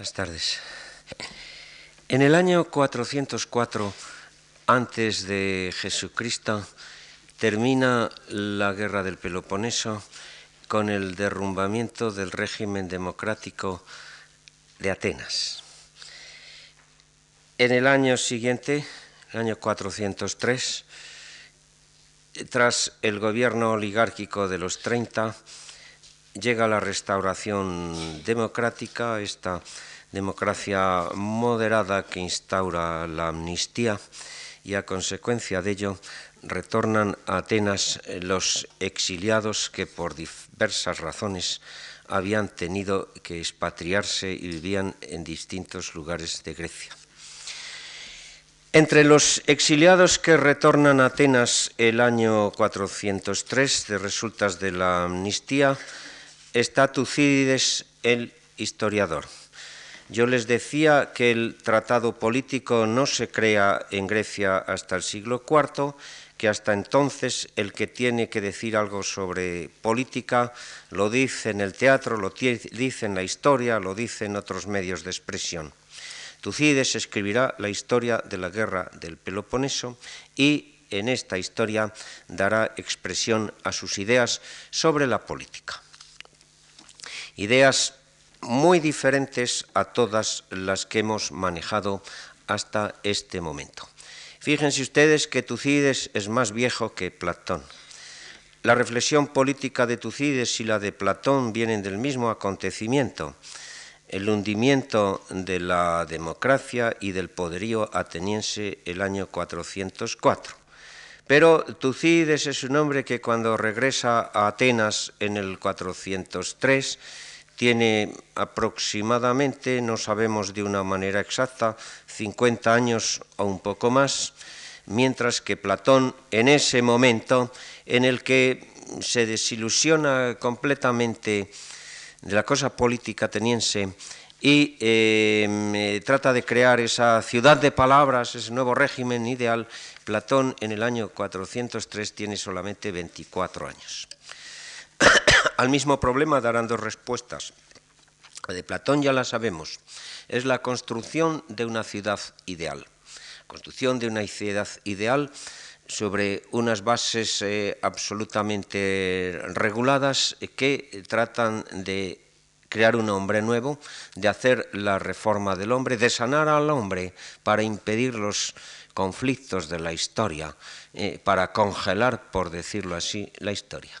Buenas tardes. En el año 404 antes de Jesucristo termina la guerra del Peloponeso con el derrumbamiento del régimen democrático de Atenas. En el año siguiente, el año 403, tras el gobierno oligárquico de los 30, llega la restauración democrática, esta democracia moderada que instaura la amnistía, y a consecuencia de ello retornan a Atenas los exiliados que por diversas razones habían tenido que expatriarse y vivían en distintos lugares de Grecia. Entre los exiliados que retornan a Atenas el año 403, de resultas de la amnistía, está Tucídides, el historiador. Yo les decía que el tratado político no se crea en Grecia hasta el siglo IV, que hasta entonces el que tiene que decir algo sobre política lo dice en el teatro, lo dice en la historia, lo dice en otros medios de expresión. Tucídides escribirá la historia de la guerra del Peloponeso y en esta historia dará expresión a sus ideas sobre la política. Ideas muy diferentes a todas las que hemos manejado hasta este momento. Fíjense ustedes que Tucídides es más viejo que Platón. La reflexión política de Tucídides y la de Platón vienen del mismo acontecimiento: el hundimiento de la democracia y del poderío ateniense el año 404. Pero Tucídides es un hombre que cuando regresa a Atenas en el 403 tiene aproximadamente, no sabemos de una manera exacta, 50 años o un poco más, mientras que Platón en ese momento en el que se desilusiona completamente de la cosa política ateniense y trata de crear esa ciudad de palabras, ese nuevo régimen ideal, Platón en el año 403 tiene solamente 24 años. Al mismo problema darán dos respuestas. La de Platón ya la sabemos, es la construcción de una ciudad ideal. Construcción de una ciudad ideal sobre unas bases absolutamente reguladas que tratan de crear un hombre nuevo, de hacer la reforma del hombre, de sanar al hombre para impedir los conflictos de la historia, para congelar, por decirlo así, la historia.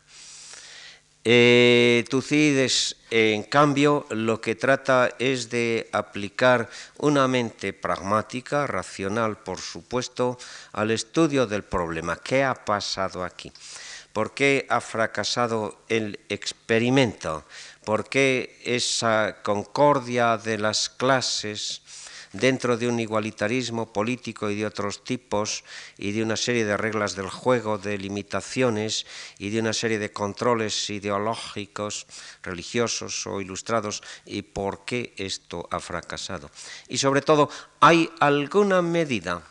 Tucídides, en cambio, lo que trata es de aplicar una mente pragmática, racional, por supuesto, al estudio del problema. ¿Qué ha pasado aquí? ¿Por qué ha fracasado el experimento? ¿Por qué esa concordia de las clases dentro de un igualitarismo político y de otros tipos y de una serie de reglas del juego, de limitaciones y de una serie de controles ideológicos, religiosos o ilustrados, y por qué esto ha fracasado? Y sobre todo, ¿hay alguna medida,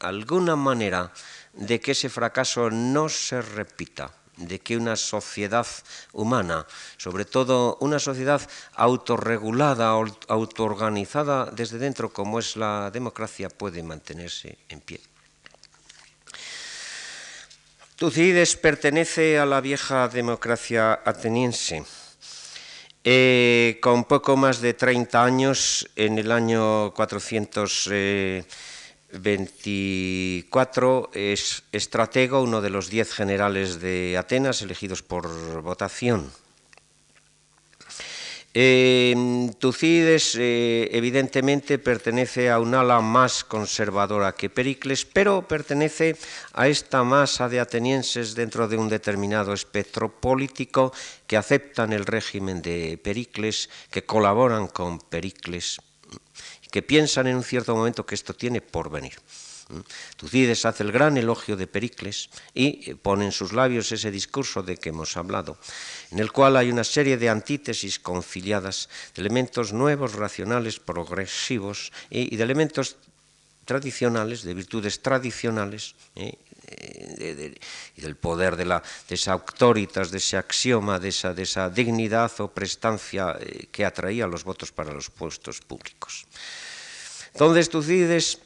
alguna manera de que ese fracaso no se repita? De que una sociedad humana, sobre todo una sociedad autorregulada, autoorganizada desde dentro, como es la democracia, puede mantenerse en pie. Tucídides pertenece a la vieja democracia ateniense. Con poco más de 30 años, en el año 424, es estratego, uno de los 10 generales de Atenas elegidos por votación. Tucídides evidentemente pertenece a un ala más conservadora que Pericles, pero pertenece a esta masa de atenienses dentro de un determinado espectro político que aceptan el régimen de Pericles, que colaboran con Pericles, que piensan en un cierto momento que esto tiene por venir. Tucídides hace el gran elogio de Pericles y pone en sus labios ese discurso de que hemos hablado, en el cual hay una serie de antítesis conciliadas, de elementos nuevos, racionales, progresivos y de elementos tradicionales, de virtudes tradicionales, del poder de esa auctoritas, de ese axioma, de esa dignidad o prestancia que atraía los votos para los puestos públicos. Entonces, Tucídides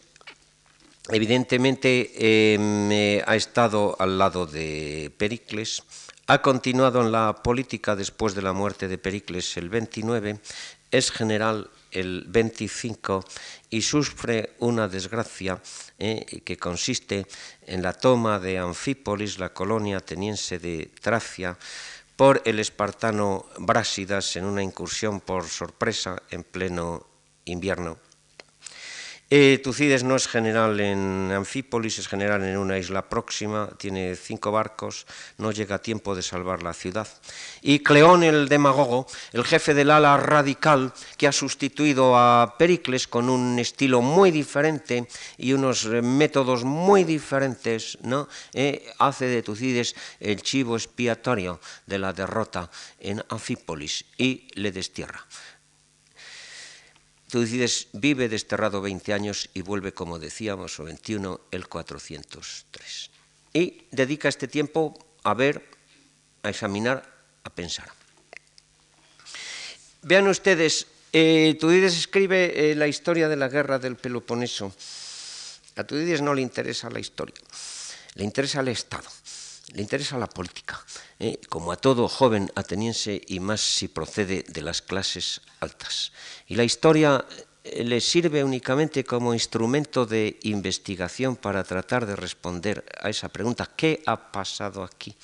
evidentemente ha estado al lado de Pericles, ha continuado en la política después de la muerte de Pericles el 29, es general el 25 y sufre una desgracia que consiste en la toma de Anfípolis, la colonia ateniense de Tracia, por el espartano Brásidas en una incursión por sorpresa en pleno invierno. Tucídides no es general en Anfípolis, es general en una isla próxima, tiene 5 barcos, no llega a tiempo de salvar la ciudad. Y Cleón, el demagogo, el jefe del ala radical, que ha sustituido a Pericles con un estilo muy diferente y unos métodos muy diferentes, ¿no? Hace de Tucídides el chivo expiatorio de la derrota en Anfípolis y le destierra. Tucídides vive desterrado 20 años y vuelve, como decíamos, o 21, el 403. Y dedica este tiempo a ver, a examinar, a pensar. Vean ustedes, Tucídides escribe la historia de la guerra del Peloponeso. A Tucídides no le interesa la historia, le interesa el Estado, le interesa la política, como a todo joven ateniense y más si procede de las clases altas. Y la historia le sirve únicamente como instrumento de investigación para tratar de responder a esa pregunta: ¿qué ha pasado aquí?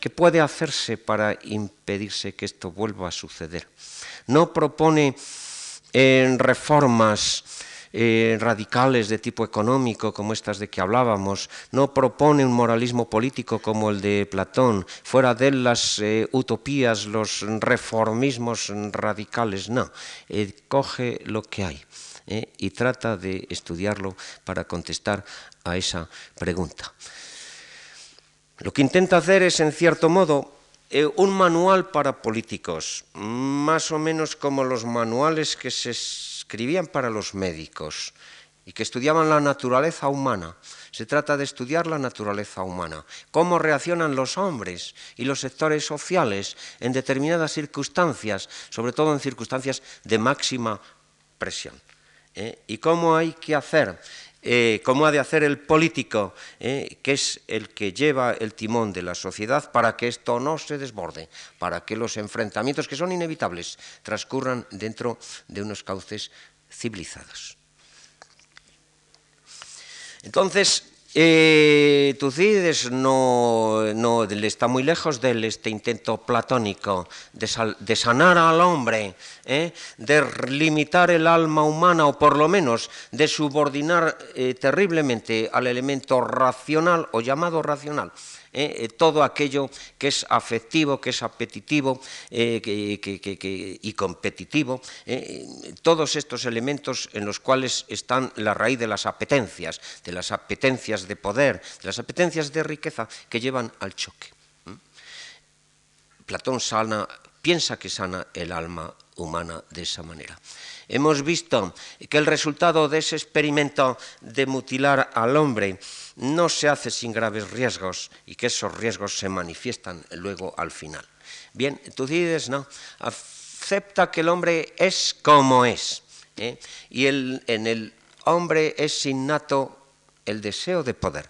¿Qué puede hacerse para impedirse que esto vuelva a suceder? No propone reformas radicales de tipo económico como estas de que hablábamos, no propone un moralismo político como el de Platón, fuera de las utopías, los reformismos radicales, no, coge lo que hay y trata de estudiarlo para contestar a esa pregunta. Lo que intenta hacer es, en cierto modo, un manual para políticos, más o menos como los manuales que se escribían para los médicos y que estudiaban la naturaleza humana. Se trata de estudiar la naturaleza humana, cómo reaccionan los hombres y los sectores sociales en determinadas circunstancias, sobre todo en circunstancias de máxima presión. Y cómo hay que hacer, cómo ha de hacer el político, que es el que lleva el timón de la sociedad, para que esto no se desborde, para que los enfrentamientos, que son inevitables, transcurran dentro de unos cauces civilizados. Entonces, Tucídides no está muy lejos de este intento platónico de sanar al hombre, de limitar el alma humana, o por lo menos de subordinar terriblemente al elemento racional o llamado racional todo aquello que es afectivo, que es apetitivo y competitivo, todos estos elementos en los cuales están la raíz de las apetencias de poder, de las apetencias de riqueza que llevan al choque. Platón piensa que sana el alma humana de esa manera. Hemos visto que el resultado de ese experimento de mutilar al hombre no se hace sin graves riesgos y que esos riesgos se manifiestan luego al final. Bien, Tucídides no, acepta que el hombre es como es, y en el hombre es innato el deseo de poder,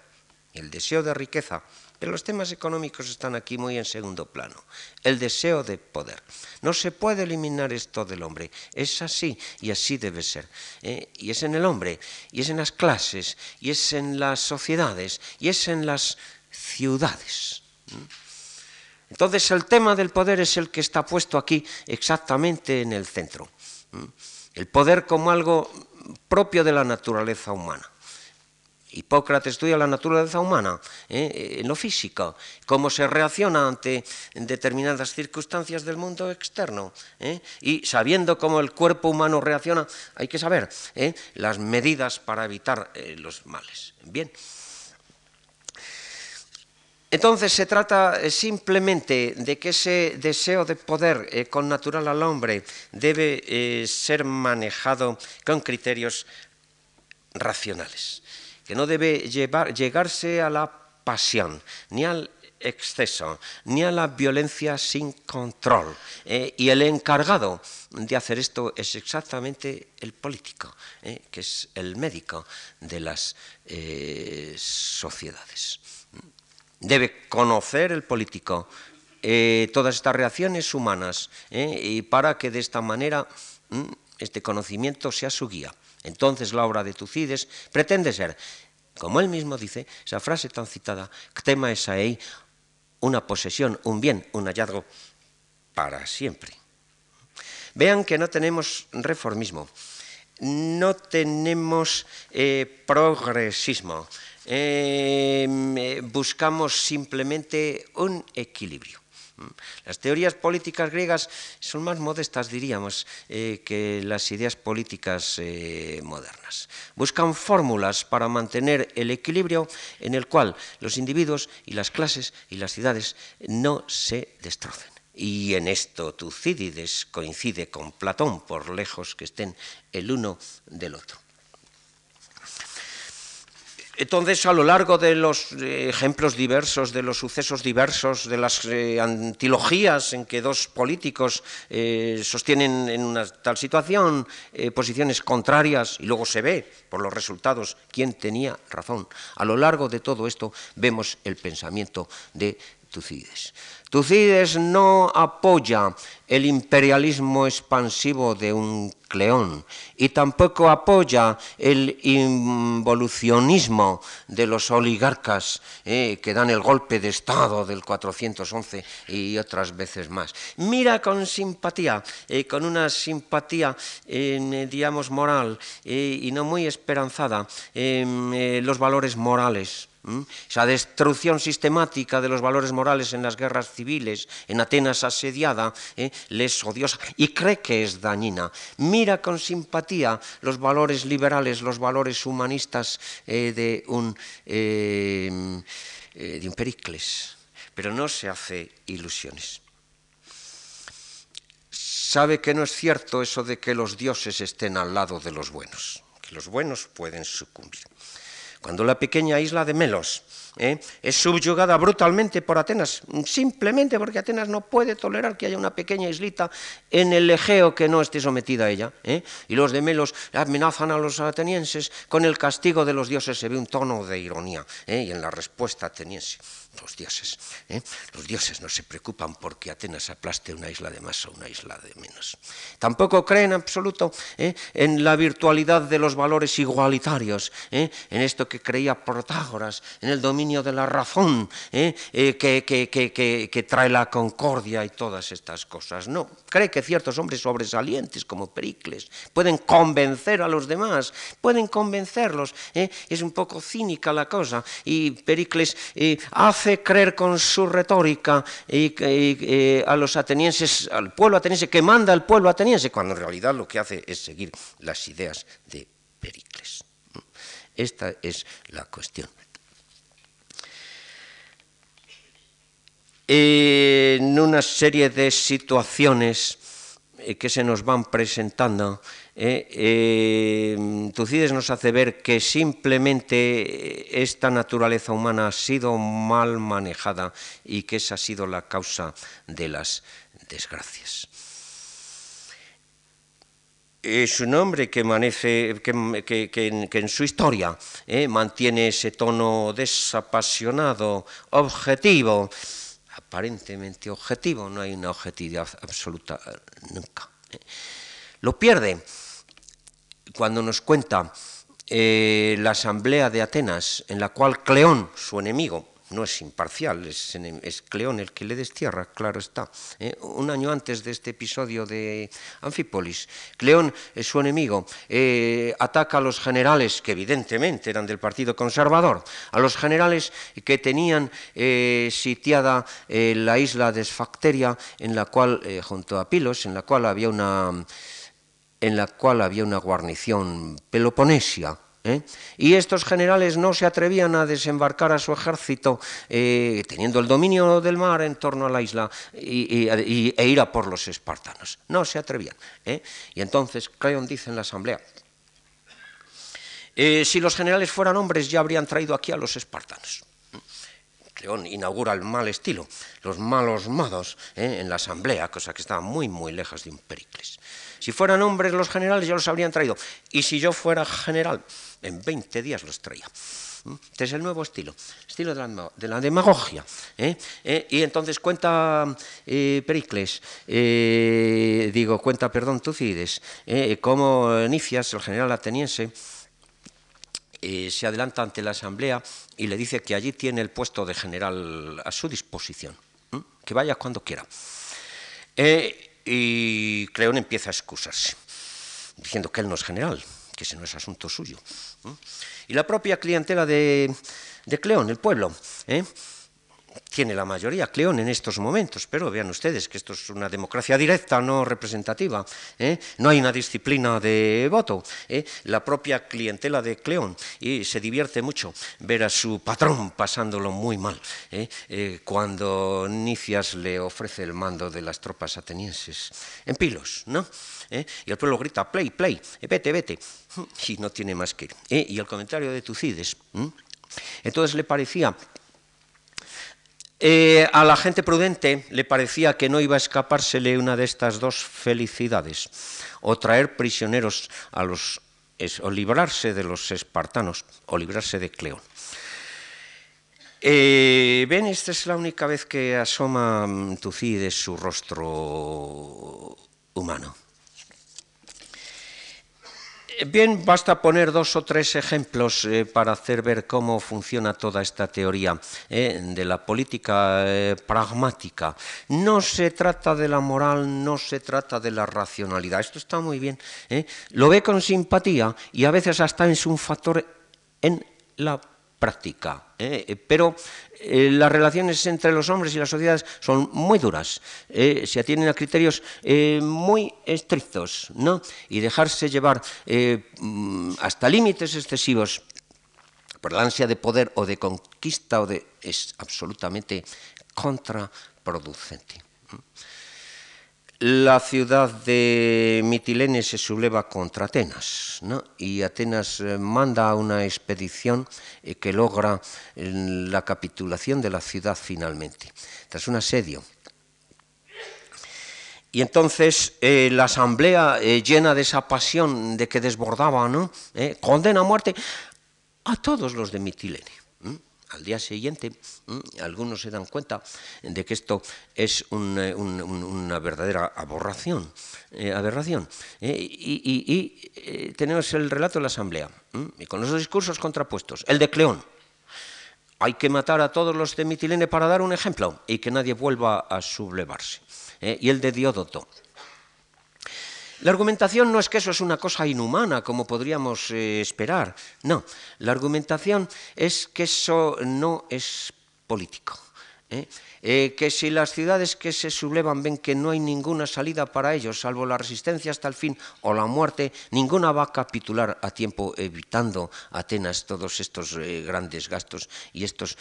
el deseo de riqueza. Pero los temas económicos están aquí muy en segundo plano. El deseo de poder. No se puede eliminar esto del hombre. Es así y así debe ser. Y es en el hombre, y es en las clases, y es en las sociedades, y es en las ciudades. Entonces el tema del poder es el que está puesto aquí exactamente en el centro. El poder como algo propio de la naturaleza humana. Hipócrates estudia la naturaleza humana en lo físico, cómo se reacciona ante determinadas circunstancias del mundo externo. Y sabiendo cómo el cuerpo humano reacciona, hay que saber las medidas para evitar los males. Bien. Entonces se trata simplemente de que ese deseo de poder connatural al hombre debe ser manejado con criterios racionales, que no debe llegarse a la pasión, ni al exceso, ni a la violencia sin control. Y el encargado de hacer esto es exactamente el político, que es el médico de las sociedades. Debe conocer el político todas estas reacciones humanas y para que de esta manera este conocimiento sea su guía. Entonces la obra de Tucídides pretende ser, como él mismo dice, esa frase tan citada, «Ctema esaei», una posesión, un bien, un hallazgo para siempre. Vean que no tenemos reformismo, no tenemos progresismo, buscamos simplemente un equilibrio. Las teorías políticas griegas son más modestas, diríamos, que las ideas políticas modernas. Buscan fórmulas para mantener el equilibrio en el cual los individuos y las clases y las ciudades no se destrocen. Y en esto Tucídides coincide con Platón, por lejos que estén el uno del otro. Entonces, a lo largo de los ejemplos diversos, de los sucesos diversos, de las antilogías en que dos políticos sostienen en una tal situación posiciones contrarias y luego se ve por los resultados quién tenía razón. A lo largo de todo esto vemos el pensamiento de Tucídides. Tucídides no apoya el imperialismo expansivo de un Cleón y tampoco apoya el involucionismo de los oligarcas que dan el golpe de Estado del 411 y otras veces más. Mira con simpatía, con una simpatía, digamos, moral y no muy esperanzada, los valores morales. Esa destrucción sistemática de los valores morales en las guerras civiles, en Atenas asediada, les odiosa y cree que es dañina. Mira con simpatía los valores liberales, los valores humanistas de un Pericles, pero no se hace ilusiones. Sabe que no es cierto eso de que los dioses estén al lado de los buenos, que los buenos pueden sucumbir. Cuando la pequeña isla de Melos es subyugada brutalmente por Atenas, simplemente porque Atenas no puede tolerar que haya una pequeña islita en el Egeo que no esté sometida a ella, y los de Melos amenazan a los atenienses con el castigo de los dioses, se ve un tono de ironía, y en la respuesta ateniense, los dioses no se preocupan porque Atenas aplaste una isla de más o una isla de menos. Tampoco creen en absoluto en la virtualidad de los valores igualitarios, en esto que creía Protágoras, en el dominio de la razón que trae la concordia y todas estas cosas. No, cree que ciertos hombres sobresalientes como Pericles pueden convencer a los demás, pueden convencerlos. Es un poco cínica la cosa y Pericles hace creer con su retórica a los atenienses, al pueblo ateniense, que manda el pueblo ateniense, cuando en realidad lo que hace es seguir las ideas de Pericles. Esta es la cuestión. En una serie de situaciones que se nos van presentando, Tucídides nos hace ver que simplemente esta naturaleza humana ha sido mal manejada y que esa ha sido la causa de las desgracias. Es un hombre que en su historia mantiene ese tono desapasionado, objetivo, aparentemente objetivo, no hay una objetividad absoluta nunca. Lo pierde cuando nos cuenta la asamblea de Atenas, en la cual Cleón, su enemigo, no es imparcial, es Cleón el que le destierra, claro está. Un año antes de este episodio de Anfípolis, Cleón es su enemigo, ataca a los generales, que evidentemente eran del Partido Conservador, a los generales que tenían sitiada la isla de Esfacteria, en la cual, junto a Pilos, en la cual había una guarnición peloponesia. Y estos generales no se atrevían a desembarcar a su ejército teniendo el dominio del mar en torno a la isla e ir a por los espartanos. No se atrevían. Y entonces Cleón dice en la asamblea, si los generales fueran hombres ya habrían traído aquí a los espartanos. Foción inaugura el mal estilo, los malos modos en la asamblea, cosa que estaba muy, muy lejos de un Pericles. Si fueran hombres los generales, ya los habrían traído. Y si yo fuera general, en 20 días los traía. Este es el nuevo estilo de la demagogia. Y entonces cuenta Pericles, perdón, Tucídides, cómo Nicias, el general ateniense, se adelanta ante la asamblea y le dice que allí tiene el puesto de general a su disposición, que vaya cuando quiera. Y Cleón empieza a excusarse, diciendo que él no es general, que ese no es asunto suyo. Y la propia clientela de Cleón, el pueblo, tiene la mayoría Cleón en estos momentos, pero vean ustedes que esto es una democracia directa, no representativa, no hay una disciplina de voto, la propia clientela de Cleón, y se divierte mucho ver a su patrón pasándolo muy mal, cuando Nicias le ofrece el mando de las tropas atenienses en Pilos, ¿no? Y el pueblo grita, play, play, vete, vete, y no tiene más que ir. Y el comentario de Tucídides, entonces le parecía... a la gente prudente le parecía que no iba a escapársele una de estas dos felicidades, o traer prisioneros a los, o librarse de los espartanos, o librarse de Cleón. Ven, esta es la única vez que asoma Tucídides su rostro humano. Bien, basta poner 2 o 3 ejemplos para hacer ver cómo funciona toda esta teoría de la política pragmática. No se trata de la moral, no se trata de la racionalidad. Esto está muy bien. Lo ve con simpatía y a veces hasta es un factor en la práctica. Pero las relaciones entre los hombres y las sociedades son muy duras, se atienen a criterios muy estrictos, ¿no? Y dejarse llevar hasta límites excesivos por la ansia de poder o de conquista o de, es absolutamente contraproducente. La ciudad de Mitilene se subleva contra Atenas, ¿no? Y Atenas manda una expedición que logra la capitulación de la ciudad finalmente, tras un asedio. Y entonces la asamblea, llena de esa pasión de que desbordaba, ¿no? Condena a muerte a todos los de Mitilene. Al día siguiente, algunos se dan cuenta de que esto es una verdadera aberración. Tenemos el relato de la asamblea, y con esos discursos contrapuestos. El de Cleón, hay que matar a todos los de Mitilene para dar un ejemplo y que nadie vuelva a sublevarse. Y el de Diódoto. La argumentación no es que eso es una cosa inhumana, como podríamos esperar. No, la argumentación es que eso no es político. Que si las ciudades que se sublevan ven que no hay ninguna salida para ellos, salvo la resistencia hasta el fin o la muerte, ninguna va a capitular a tiempo, evitando Atenas todos estos grandes gastos y estos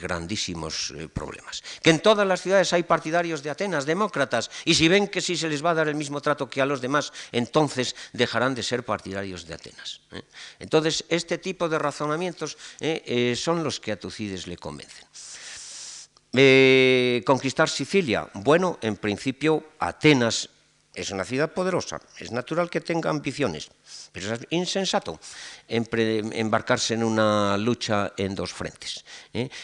grandísimos problemas. Que en todas las ciudades hay partidarios de Atenas, demócratas, y si ven que sí se les va a dar el mismo trato que a los demás, entonces dejarán de ser partidarios de Atenas. Entonces, este tipo de razonamientos son los que a Tucídides le convencen. Conquistar Sicilia. Bueno, en principio Atenas es una ciudad poderosa, es natural que tenga ambiciones, pero es insensato embarcarse en una lucha en 2 frentes.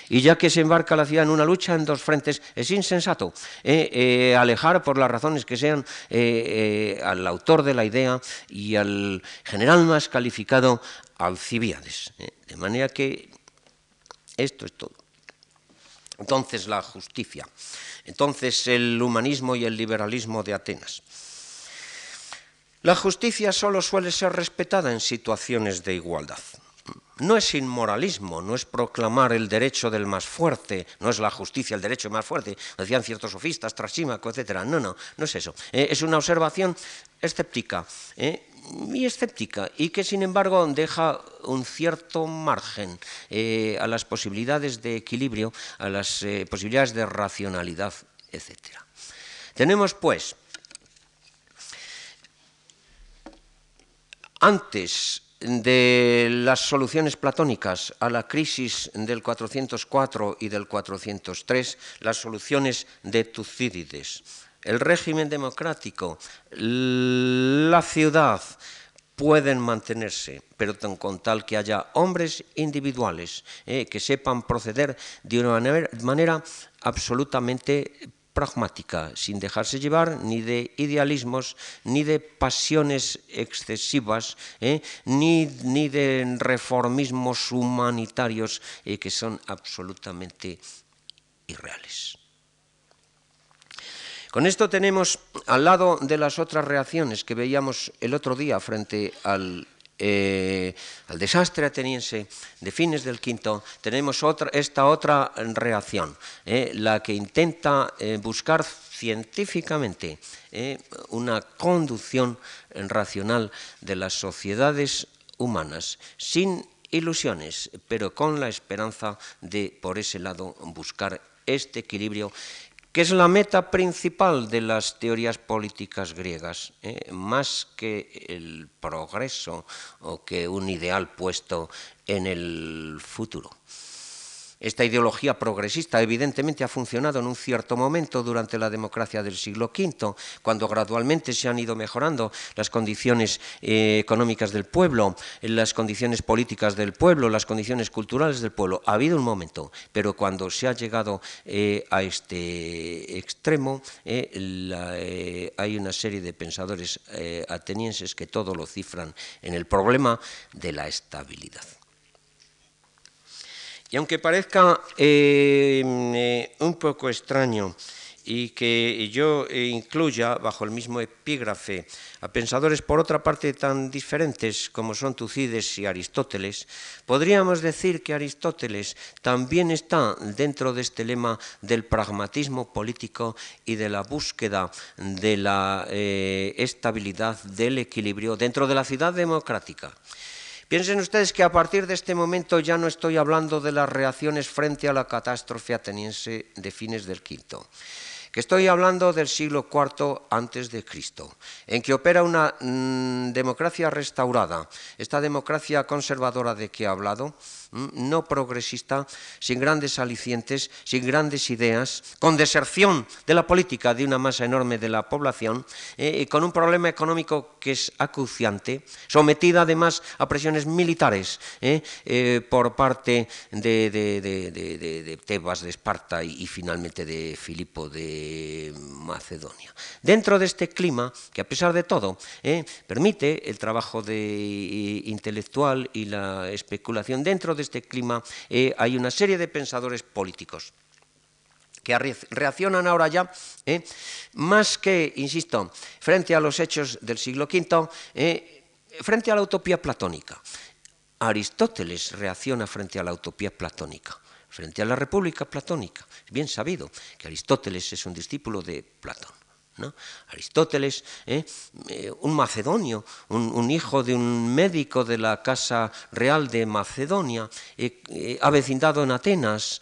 Y ya que se embarca la ciudad en una lucha en 2 frentes, es insensato alejar, por las razones que sean, al autor de la idea y al general más calificado, Alcibíades. De manera que esto es todo. Entonces la justicia, entonces el humanismo y el liberalismo de Atenas. La justicia solo suele ser respetada en situaciones de igualdad. No es inmoralismo, no es proclamar el derecho del más fuerte, no es la justicia el derecho del más fuerte, decían ciertos sofistas, Trasímaco, etc. No, no, no es eso. Es una observación escéptica, y que sin embargo deja un cierto margen a las posibilidades de equilibrio, a las posibilidades de racionalidad, etc. Tenemos pues, antes de las soluciones platónicas a la crisis del 404 y del 403, las soluciones de Tucídides, el régimen democrático, la ciudad, pueden mantenerse, pero con tal que haya hombres individuales que sepan proceder de una manera absolutamente pragmática, sin dejarse llevar ni de idealismos, ni de pasiones excesivas, ni de reformismos humanitarios que son absolutamente irreales. Con esto tenemos, al lado de las otras reacciones que veíamos el otro día frente al desastre ateniense de fines del V, tenemos esta otra reacción, la que intenta buscar científicamente una conducción racional de las sociedades humanas, sin ilusiones, pero con la esperanza de, por ese lado, buscar este equilibrio, que es la meta principal de las teorías políticas griegas, más que el progreso o que un ideal puesto en el futuro. Esta ideología progresista evidentemente ha funcionado en un cierto momento durante la democracia del siglo V, cuando gradualmente se han ido mejorando las condiciones económicas del pueblo, las condiciones políticas del pueblo, las condiciones culturales del pueblo. Ha habido un momento, pero cuando se ha llegado a este extremo, hay una serie de pensadores atenienses que todo lo cifran en el problema de la estabilidad. Y aunque parezca un poco extraño y que yo incluya bajo el mismo epígrafe a pensadores por otra parte tan diferentes como son Tucídides y Aristóteles, podríamos decir que Aristóteles también está dentro de este lema del pragmatismo político y de la búsqueda de la estabilidad, del equilibrio dentro de la ciudad democrática. Piensen ustedes que a partir de este momento ya no estoy hablando de las reacciones frente a la catástrofe ateniense de fines del V, que estoy hablando del siglo IV a.C., en que opera una democracia restaurada, esta democracia conservadora de que he hablado, no progresista, sin grandes alicientes, sin grandes ideas, con deserción de la política de una masa enorme de la población, con un problema económico que es acuciante, sometida además a presiones militares por parte de Tebas, de Esparta y finalmente de Filipo de Macedonia. Dentro de este clima, que a pesar de todo permite el trabajo intelectual y la especulación, dentro de este clima hay una serie de pensadores políticos que reaccionan ahora ya, más que, insisto, frente a los hechos del siglo V, frente a la utopía platónica. Aristóteles reacciona frente a la utopía platónica, frente a la República Platónica. Es bien sabido que Aristóteles es un discípulo de Platón, ¿no? Aristóteles, un macedonio, un hijo de un médico de la Casa Real de Macedonia, avecindado en Atenas,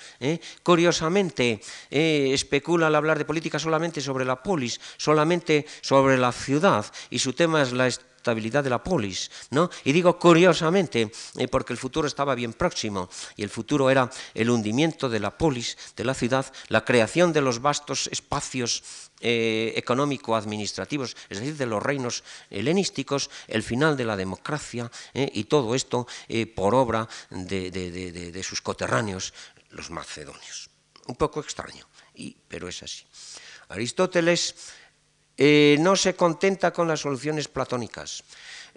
curiosamente especula al hablar de política solamente sobre la polis, solamente sobre la ciudad, y su tema es la estabilidad de la polis, ¿no? Y digo curiosamente, porque el futuro estaba bien próximo, y el futuro era el hundimiento de la polis, de la ciudad, la creación de los vastos espacios económico-administrativos, es decir, de los reinos helenísticos, el final de la democracia, y todo esto por obra de sus coterráneos, los macedonios. Un poco extraño, pero es así. Aristóteles no se contenta con las soluciones platónicas,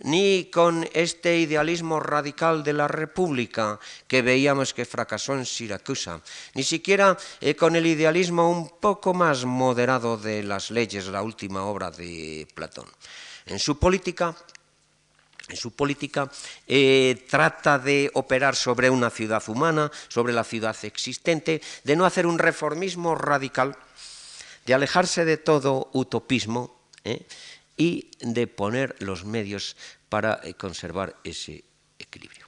ni con este idealismo radical de la República que veíamos que fracasó en Siracusa, ni siquiera con el idealismo un poco más moderado de las leyes, la última obra de Platón. En su política trata de operar sobre una ciudad humana, sobre la ciudad existente, de no hacer un reformismo radical, de alejarse de todo utopismo y de poner los medios para conservar ese equilibrio.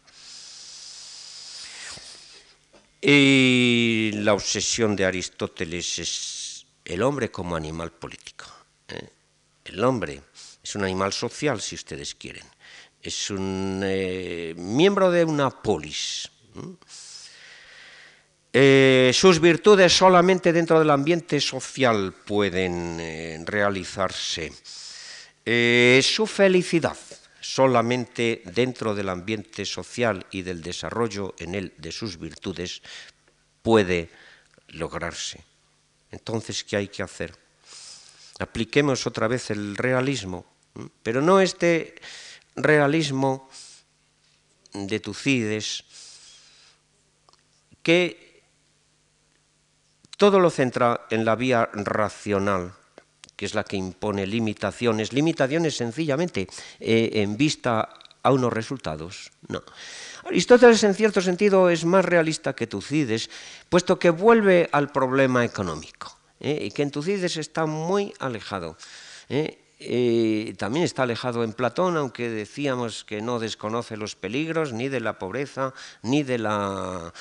Y la obsesión de Aristóteles es el hombre como animal político. El hombre es un animal social, si ustedes quieren. es un miembro de una polis. Sus virtudes solamente dentro del ambiente social pueden realizarse. Su felicidad solamente dentro del ambiente social y del desarrollo en él de sus virtudes puede lograrse. Entonces, ¿qué hay que hacer? Apliquemos otra vez el realismo, pero no este realismo de Tucídides, que todo lo centra en la vía racional, que es la que impone limitaciones, sencillamente en vista a unos resultados. No. Aristóteles, en cierto sentido, es más realista que Tucídides, puesto que vuelve al problema económico, y que en Tucídides está muy alejado. También está alejado en Platón, aunque decíamos que no desconoce los peligros ni de la pobreza ni de la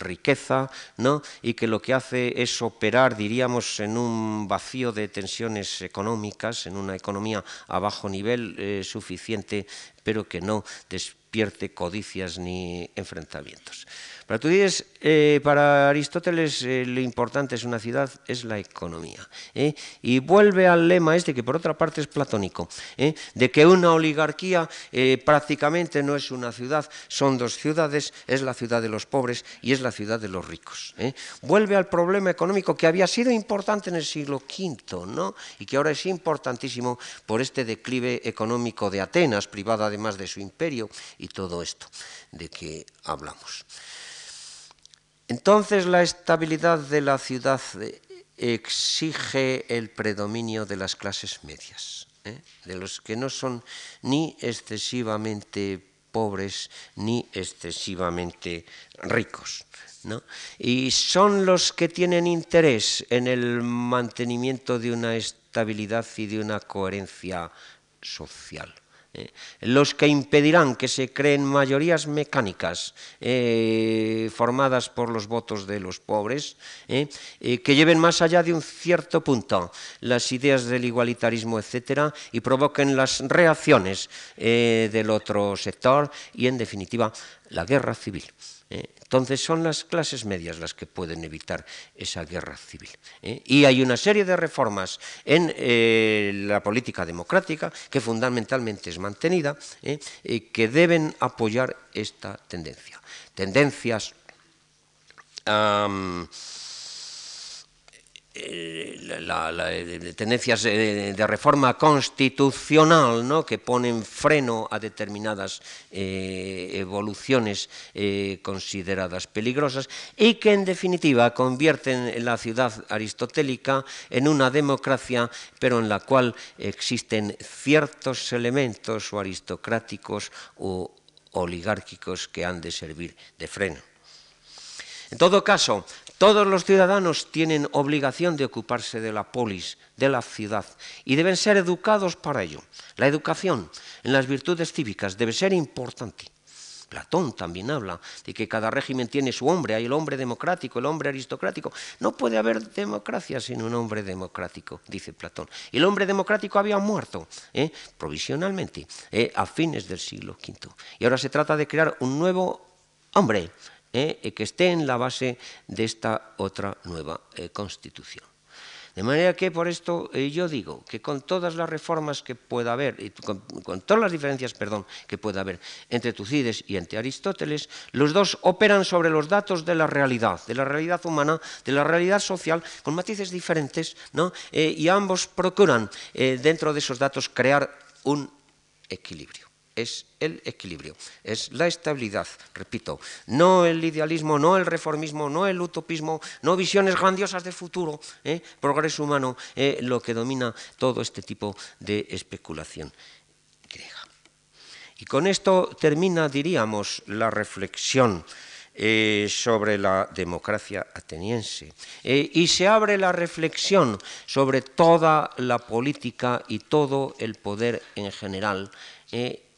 riqueza, ¿no? Y que lo que hace es operar, diríamos, en un vacío de tensiones económicas, en una economía a bajo nivel suficiente, pero que no despierte codicias ni enfrentamientos. Para Tucídides, para Aristóteles, lo importante es una ciudad, es la economía. Y vuelve al lema este, que por otra parte es platónico, de que una oligarquía prácticamente no es una ciudad, son dos ciudades, es la ciudad de los pobres y es la ciudad de los ricos. Vuelve al problema económico que había sido importante en el siglo V, ¿no? Y que ahora es importantísimo por este declive económico de Atenas, privada además de su imperio, y todo esto de que hablamos. Entonces, la estabilidad de la ciudad exige el predominio de las clases medias, de los que no son ni excesivamente pobres ni excesivamente ricos, ¿no? Y son los que tienen interés en el mantenimiento de una estabilidad y de una coherencia social. Los que impedirán que se creen mayorías mecánicas formadas por los votos de los pobres, que lleven más allá de un cierto punto las ideas del igualitarismo, etcétera, y provoquen las reacciones del otro sector y, en definitiva, la guerra civil. Entonces son las clases medias las que pueden evitar esa guerra civil. Y hay una serie de reformas en la política democrática, que fundamentalmente es mantenida, que deben apoyar esta tendencia. Tendencias tendencias de reforma constitucional, ¿no?, que ponen freno a determinadas evoluciones consideradas peligrosas y que, en definitiva, convierten la ciudad aristotélica en una democracia, pero en la cual existen ciertos elementos o aristocráticos o oligárquicos que han de servir de freno. En todo caso, todos los ciudadanos tienen obligación de ocuparse de la polis, de la ciudad, y deben ser educados para ello. La educación en las virtudes cívicas debe ser importante. Platón también habla de que cada régimen tiene su hombre, hay el hombre democrático, el hombre aristocrático. No puede haber democracia sin un hombre democrático, dice Platón. Y el hombre democrático había muerto, provisionalmente, a fines del siglo V. Y ahora se trata de crear un nuevo hombre, que esté en la base de esta otra nueva constitución. De manera que por esto yo digo que con todas las reformas que pueda haber, y con todas las diferencias, perdón, que pueda haber entre Tucídides y entre Aristóteles, los dos operan sobre los datos de la realidad humana, de la realidad social, con matices diferentes, ¿no? Y ambos procuran dentro de esos datos crear un equilibrio. Es el equilibrio, es la estabilidad, repito, no el idealismo, no el reformismo, no el utopismo, no visiones grandiosas de futuro, progreso humano, lo que domina todo este tipo de especulación griega. Y con esto termina, diríamos, la reflexión sobre la democracia ateniense. Y se abre la reflexión sobre toda la política y todo el poder en general,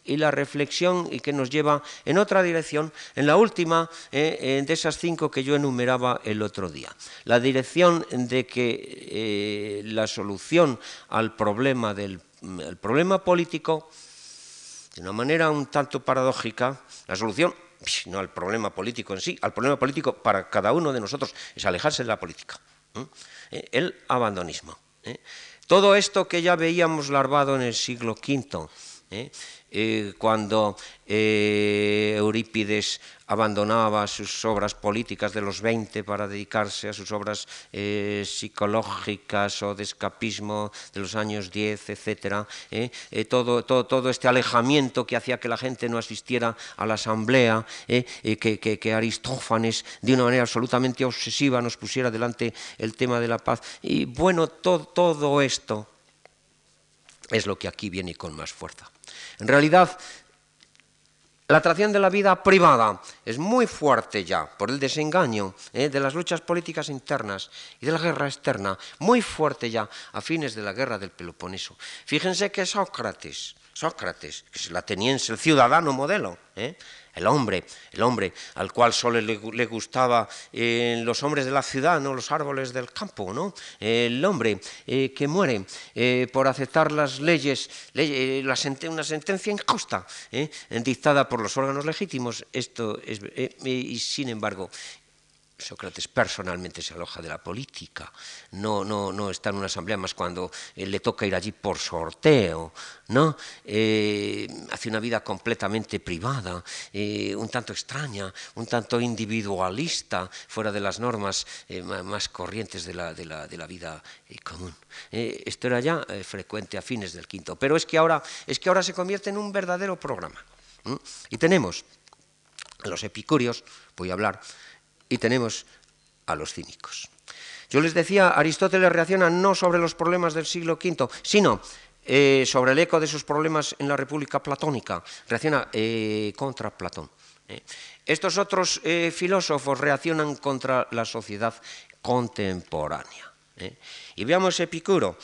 y la reflexión que nos lleva en otra dirección, en la última de esas cinco que yo enumeraba el otro día. La dirección de que la solución al problema político de una manera un tanto paradójica, la solución, no al problema político en sí, al problema político para cada uno de nosotros es alejarse de la política, el abandonismo. Todo esto que ya veíamos larvado en el siglo V, cuando Eurípides abandonaba sus obras políticas de los 20 para dedicarse a sus obras psicológicas o de escapismo de los años 10, etc. Todo este alejamiento que hacía que la gente no asistiera a la asamblea, que Aristófanes de una manera absolutamente obsesiva nos pusiera delante el tema de la paz. Y bueno, todo esto es lo que aquí viene con más fuerza. En realidad, la atracción de la vida privada es muy fuerte ya por el desengaño de las luchas políticas internas y de la guerra externa, muy fuerte ya a fines de la guerra del Peloponeso. Fíjense que Sócrates, que es el ateniense, el ciudadano modelo, el hombre al cual solo le gustaba los hombres de la ciudad, no los árboles del campo, ¿no? El hombre que muere por aceptar las leyes, una sentencia injusta dictada por los órganos legítimos, esto es, y sin embargo Sócrates personalmente se aloja de la política, no está en una asamblea más cuando le toca ir allí por sorteo, ¿no? Hace una vida completamente privada, un tanto extraña, un tanto individualista, fuera de las normas más corrientes de la vida común. Esto era ya frecuente a fines del V, pero es que ahora se convierte en un verdadero programa. Y tenemos a los epicúreos, voy a hablar, y tenemos a los cínicos. Yo les decía, Aristóteles reacciona no sobre los problemas del siglo V, sino sobre el eco de sus problemas en la República Platónica. Reacciona contra Platón. Estos otros filósofos reaccionan contra la sociedad contemporánea. Y veamos Epicuro,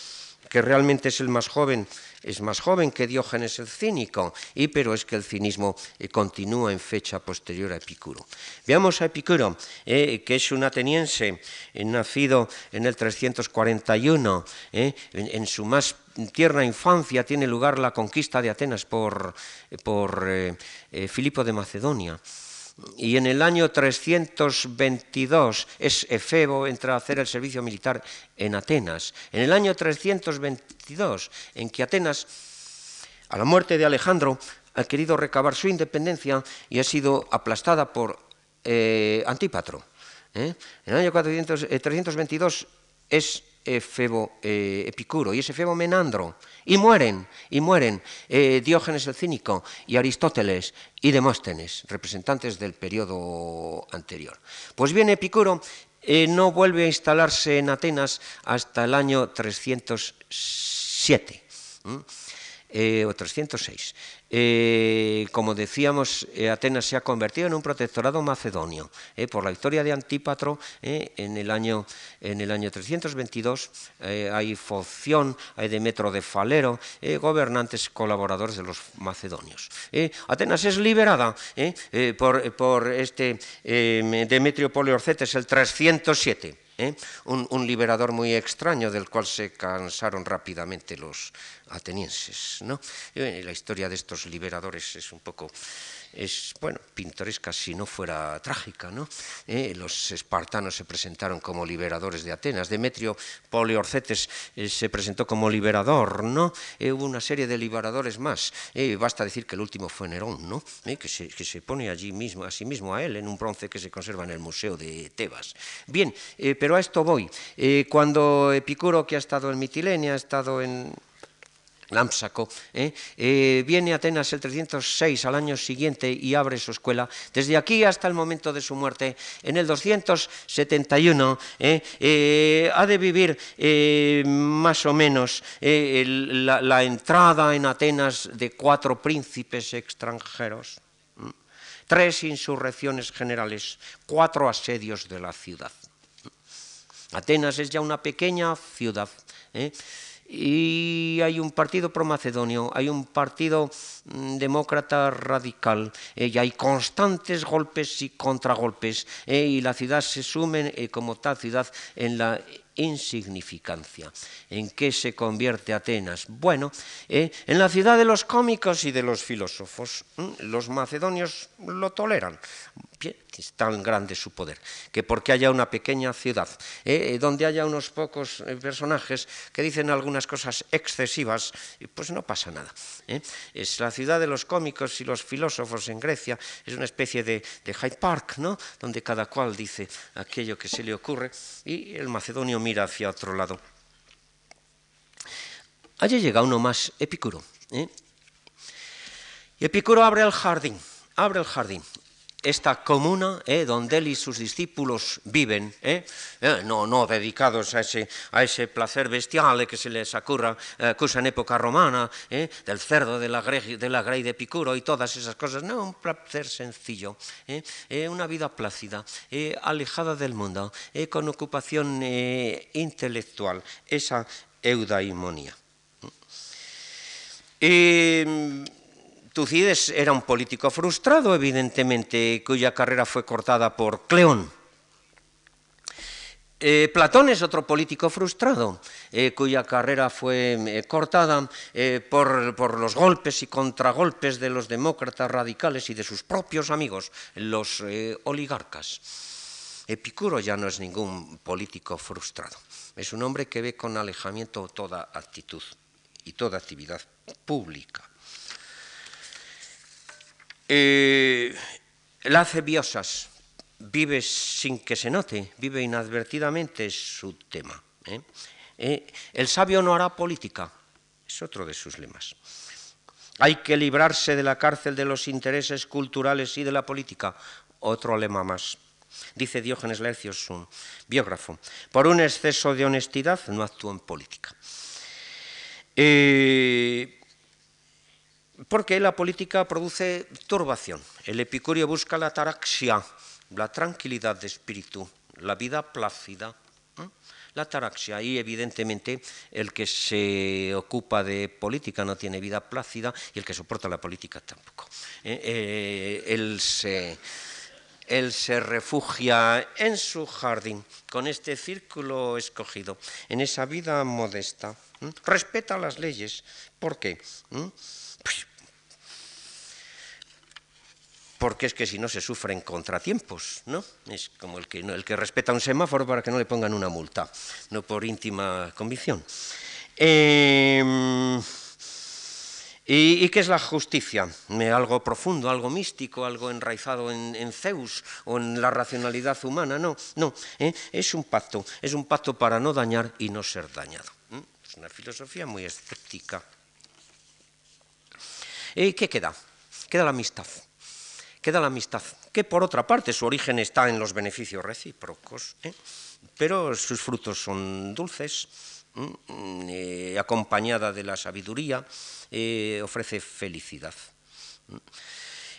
que realmente es el más joven. Es más joven que Diógenes el cínico, pero es que el cinismo continúa en fecha posterior a Epicuro. Veamos a Epicuro, que es un ateniense, nacido en el 341, en su más tierna infancia tiene lugar la conquista de Atenas por Filipo de Macedonia. Y en el año 322 es efebo, entra a hacer el servicio militar en Atenas. En el año 322, en que Atenas, a la muerte de Alejandro, ha querido recabar su independencia y ha sido aplastada por Antípatro. En el año 322 es efebo Epicuro y es efebo Menandro. Y mueren Diógenes el cínico y Aristóteles y Demóstenes, representantes del periodo anterior. Pues bien, Epicuro no vuelve a instalarse en Atenas hasta el año 307 o 306. Como decíamos, Atenas se ha convertido en un protectorado macedonio por la victoria de Antípatro en el año 322. Hay Foción, hay Demetrio de Falero, gobernantes colaboradores de los macedonios. Atenas es liberada por este Demetrio Poliorcetes el 307, un liberador muy extraño del cual se cansaron rápidamente los atenienses, ¿no? La historia de estos liberadores es un poco, bueno, pintoresca si no fuera trágica, ¿no? Los espartanos se presentaron como liberadores de Atenas, Demetrio Poliorcetes se presentó como liberador, ¿no? Hubo una serie de liberadores más, basta decir que el último fue Nerón, ¿no? Que se pone allí mismo, a sí mismo a él, en un bronce que se conserva en el Museo de Tebas. Bien, pero a esto voy. Cuando Epicuro, que ha estado en Mitilene, ha estado en Lámpsaco, viene a Atenas el 306 al año siguiente y abre su escuela, desde aquí hasta el momento de su muerte, en el 271, ha de vivir más o menos la entrada en Atenas de 4 príncipes extranjeros, 3 insurrecciones generales, 4 asedios de la ciudad. Atenas es ya una pequeña ciudad, y hay un partido promacedonio, hay un partido demócrata radical, y hay constantes golpes y contragolpes, y la ciudad se sume como tal ciudad en la insignificancia. ¿En qué se convierte Atenas? Bueno, en la ciudad de los cómicos y de los filósofos. Los macedonios lo toleran. Es tan grande su poder, que porque haya una pequeña ciudad, donde haya unos pocos personajes que dicen algunas cosas excesivas, pues no pasa nada. Es la ciudad de los cómicos y los filósofos en Grecia, es una especie de Hyde Park, ¿no?, donde cada cual dice aquello que se le ocurre y el macedonio mira hacia otro lado. Allí llega uno más, Epicuro. Y Epicuro abre el jardín, esta comuna donde él y sus discípulos viven, no dedicados a ese placer bestial que se les acusa en época romana, del cerdo, de la grey de Epicuro y todas esas cosas. No, un placer sencillo, una vida plácida, alejada del mundo, con ocupación intelectual, esa eudaimonía. Tucídides era un político frustrado, evidentemente, cuya carrera fue cortada por Cleón. Platón es otro político frustrado, cuya carrera fue cortada por los golpes y contragolpes de los demócratas radicales y de sus propios amigos, los oligarcas. Epicuro ya no es ningún político frustrado, es un hombre que ve con alejamiento toda actitud y toda actividad pública. Hace biosas, vive sin que se note, vive inadvertidamente, es su tema. El sabio no hará política, es otro de sus lemas. Hay que librarse de la cárcel de los intereses culturales y de la política, otro lema más. Dice Diógenes Laercios, su biógrafo, por un exceso de honestidad no actúa en política. Porque la política produce turbación. El epicurio busca la ataraxia, la tranquilidad de espíritu, la vida plácida, la ataraxia. Y evidentemente el que se ocupa de política no tiene vida plácida y el que soporta la política tampoco. Él se refugia en su jardín, con este círculo escogido, en esa vida modesta. Respeta las leyes. ¿Por qué? Porque es que si no se sufren contratiempos, ¿no? Es como el que respeta un semáforo para que no le pongan una multa, no por íntima convicción. ¿Y qué es la justicia? Algo profundo, algo místico, algo enraizado en Zeus o en la racionalidad humana. No, es un pacto para no dañar y no ser dañado. Es una filosofía muy escéptica. ¿Y qué queda? Queda la amistad. Queda la amistad, que por otra parte su origen está en los beneficios recíprocos, pero sus frutos son dulces, acompañada de la sabiduría, ofrece felicidad.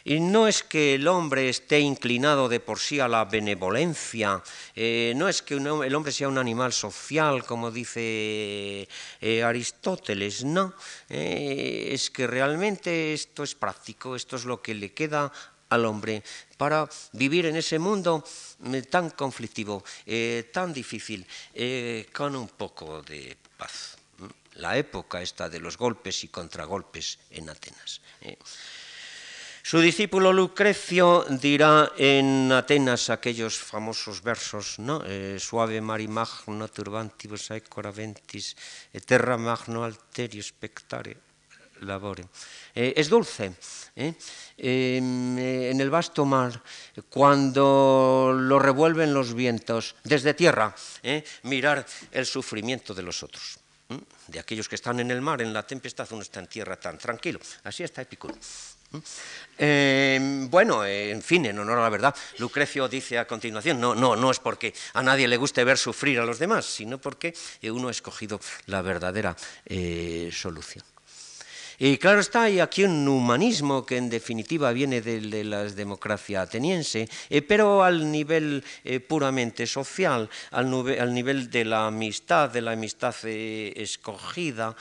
Y no es que el hombre esté inclinado de por sí a la benevolencia, no es que el hombre sea un animal social, como dice Aristóteles, no. Es que realmente esto es práctico, esto es lo que le queda al hombre para vivir en ese mundo tan conflictivo, tan difícil, con un poco de paz. La época esta de los golpes y contragolpes en Atenas. Su discípulo Lucrecio dirá en Atenas aquellos famosos versos, ¿no? Suave mari magno turbantibus aecora ventis, terra magno alteri spectare labore. Es dulce. En el vasto mar, cuando lo revuelven los vientos, desde tierra, mirar el sufrimiento de los otros. De aquellos que están en el mar, en la tempestad, uno está en tierra tan tranquilo. Así está Epicuro. En fin, en honor a la verdad, Lucrecio dice a continuación, no es porque a nadie le guste ver sufrir a los demás, sino porque uno ha escogido la verdadera solución. Y claro está, hay aquí un humanismo que en definitiva viene de la democracia ateniense, pero al nivel puramente social, al nivel de la amistad, escogida,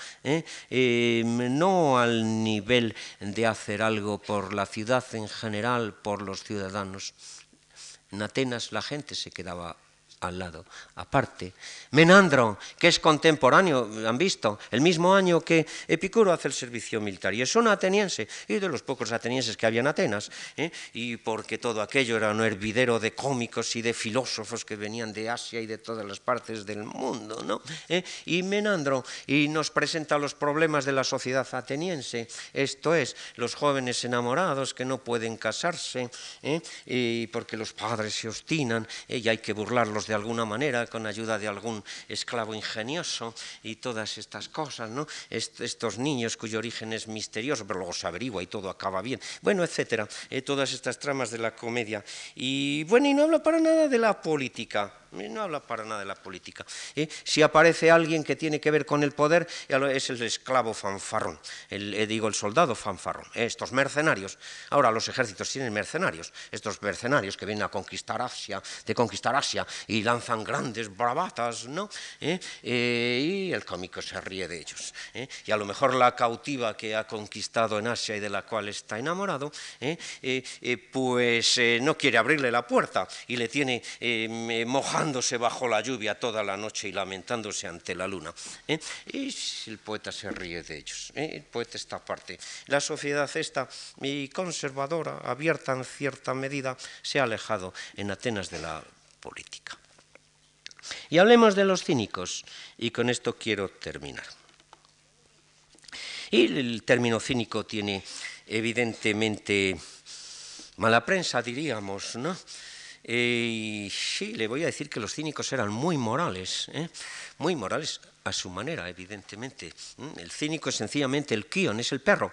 no al nivel de hacer algo por la ciudad en general, por los ciudadanos. En Atenas la gente se quedaba al lado, aparte. Menandro, que es contemporáneo, han visto, el mismo año que Epicuro hace el servicio militar, y es un ateniense, y de los pocos atenienses que había en Atenas, y porque todo aquello era un hervidero de cómicos y de filósofos que venían de Asia y de todas las partes del mundo, ¿no? Y Menandro, y nos presenta los problemas de la sociedad ateniense, esto es, los jóvenes enamorados que no pueden casarse, y porque los padres se obstinan, y hay que burlarlos de alguna manera con ayuda de algún esclavo ingenioso y todas estas cosas, ¿no? Estos niños cuyo origen es misterioso, pero luego se averigua y todo acaba bien, bueno, etcétera, todas estas tramas de la comedia. Y bueno, y no habla para nada de la política. No habla para nada de la política. Si aparece alguien que tiene que ver con el poder, es el esclavo fanfarrón, digo, el soldado fanfarrón, estos mercenarios. Ahora los ejércitos tienen mercenarios, estos mercenarios que vienen a conquistar Asia, y lanzan grandes bravatas, ¿no? Y el cómico se ríe de ellos. Y a lo mejor la cautiva que ha conquistado en Asia y de la cual está enamorado, pues no quiere abrirle la puerta y le tiene mojando bajo la lluvia toda la noche y lamentándose ante la luna. Y el poeta se ríe de ellos. El poeta está aparte. La sociedad esta y conservadora, abierta en cierta medida, se ha alejado en Atenas de la política. Y hablemos de los cínicos, y con esto quiero terminar. Y el término cínico tiene evidentemente mala prensa, diríamos, ¿no? Y sí, le voy a decir que los cínicos eran muy morales a su manera, evidentemente. El cínico es sencillamente el Cleón, es el perro,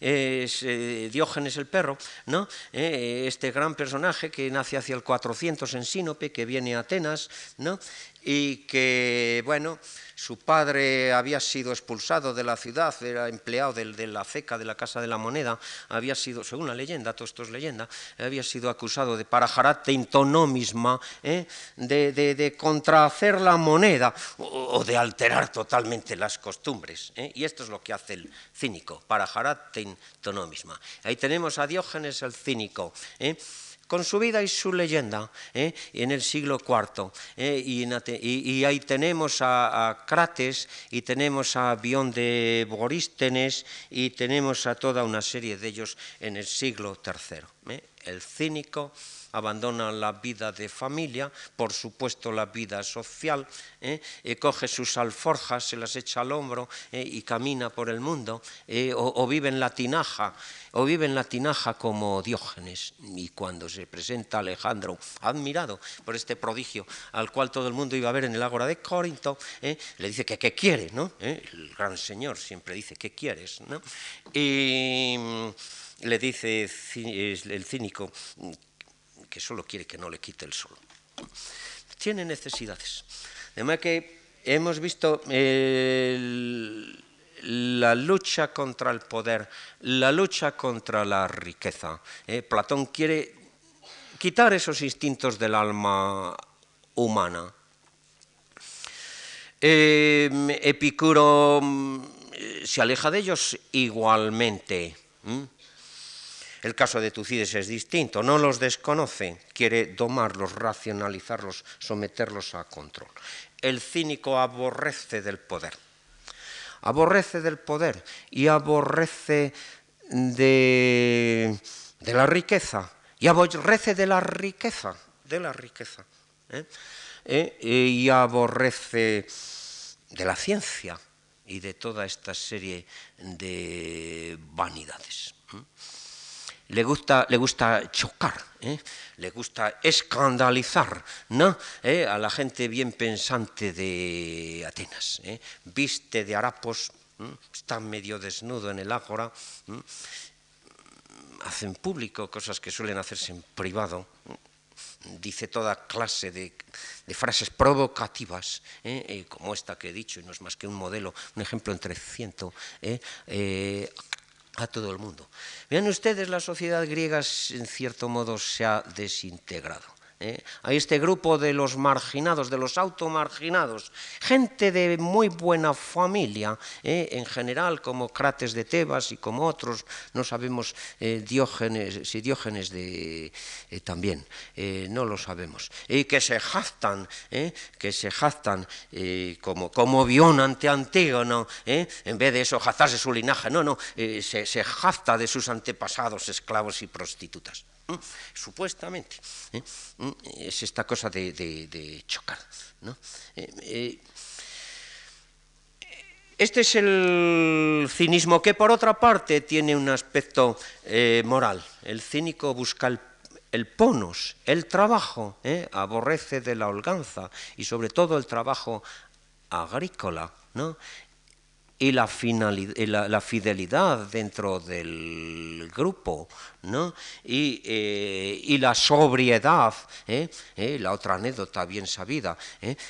Diógenes el perro, ¿no? Este gran personaje que nace hacia el 400 en Sinope, que viene a Atenas, ¿no? Y que, bueno, su padre había sido expulsado de la ciudad, era empleado de la ceca de la Casa de la Moneda, había sido, según la leyenda, todo esto es leyenda, había sido acusado de parajarate intonomisma, de contrahacer la moneda o de alterar totalmente las costumbres. Y esto es lo que hace el cínico, parajarate intonomisma. Ahí tenemos a Diógenes el cínico, con su vida y su leyenda, en el siglo IV. Y ahí tenemos a Crates, y tenemos a Bion de Borístenes, y tenemos a toda una serie de ellos en el siglo III. El cínico abandona la vida de familia, por supuesto la vida social, coge sus alforjas, se las echa al hombro y camina por el mundo, o vive en la tinaja. O vive en la tinaja como Diógenes, y cuando se presenta Alejandro, admirado por este prodigio al cual todo el mundo iba a ver en el ágora de Corinto, le dice que qué quiere, ¿no? El gran señor siempre dice qué quieres, ¿no? Y le dice el cínico que solo quiere que no le quite el sol. Tiene necesidades. De manera que hemos visto la lucha contra el poder, la lucha contra la riqueza. Platón quiere quitar esos instintos del alma humana. Epicuro se aleja de ellos igualmente. El caso de Tucídides es distinto, no los desconoce, quiere domarlos, racionalizarlos, someterlos a control. El cínico aborrece del poder. Aborrece del poder y aborrece de la riqueza, y aborrece de la riqueza, y aborrece de la ciencia y de toda esta serie de vanidades. Le gusta chocar, le gusta escandalizar, ¿no? A la gente bien pensante de Atenas. Viste de harapos, está medio desnudo en el ágora, hace en público cosas que suelen hacerse en privado, dice toda clase de frases provocativas, como esta que he dicho, y no es más que un modelo, un ejemplo entre 100, a todo el mundo. Vean ustedes, la sociedad griega en cierto modo se ha desintegrado. a este grupo de los marginados, de los automarginados, gente de muy buena familia, en general, como Crates de Tebas y como otros, no sabemos Diógenes, si Diógenes de también, no lo sabemos, que se jactan, como Bion ante Antígono, en vez de eso jactarse su linaje, se jacta de sus antepasados esclavos y prostitutas. Supuestamente, es esta cosa de chocar, ¿no? Este es el cinismo, que por otra parte tiene un aspecto moral. El cínico busca el ponos, el trabajo, aborrece de la holganza y sobre todo el trabajo agrícola, ¿no? Y la fidelidad dentro del grupo, ¿no? Y la sobriedad, la otra anécdota bien sabida,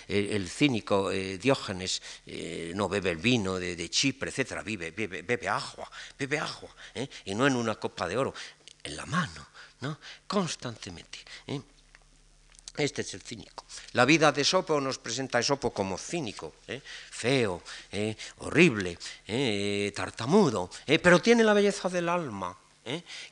el cínico Diógenes no bebe el vino de Chipre, etc., bebe agua, y no en una copa de oro, en la mano, ¿no? Constantemente. Este es el cínico. La vida de Esopo nos presenta a Esopo como cínico, feo, horrible, tartamudo, pero tiene la belleza del alma,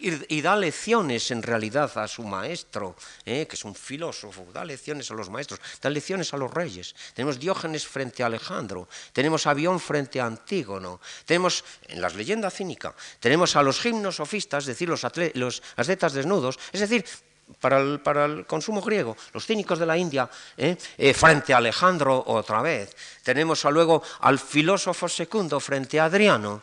y da lecciones en realidad a su maestro, que es un filósofo, da lecciones a los maestros, da lecciones a los reyes. Tenemos Diógenes frente a Alejandro, tenemos a Bion frente a Antígono, tenemos, en las leyendas cínicas, tenemos a los gimnosofistas, es decir, los ascetas desnudos, es decir, para el consumo griego, los cínicos de la India, frente a Alejandro otra vez. Tenemos luego al filósofo Secundo frente a Adriano,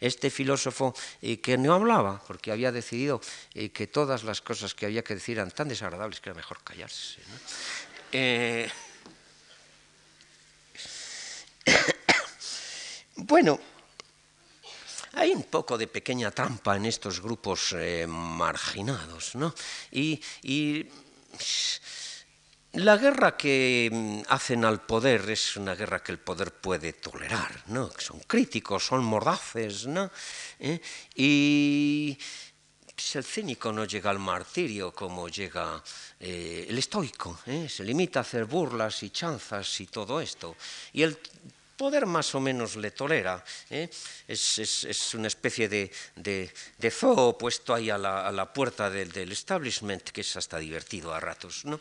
este filósofo que no hablaba, porque había decidido que todas las cosas que había que decir eran tan desagradables que era mejor callarse, ¿no? Bueno, hay un poco de pequeña trampa en estos grupos marginados, ¿no? Y la guerra que hacen al poder es una guerra que el poder puede tolerar, ¿no? Son críticos, son mordaces, ¿no? Y el cínico no llega al martirio como llega el estoico, se limita a hacer burlas y chanzas y todo esto. Y el poder más o menos le tolera, es una especie de zoo puesto ahí a la puerta del establishment, que es hasta divertido a ratos, ¿no?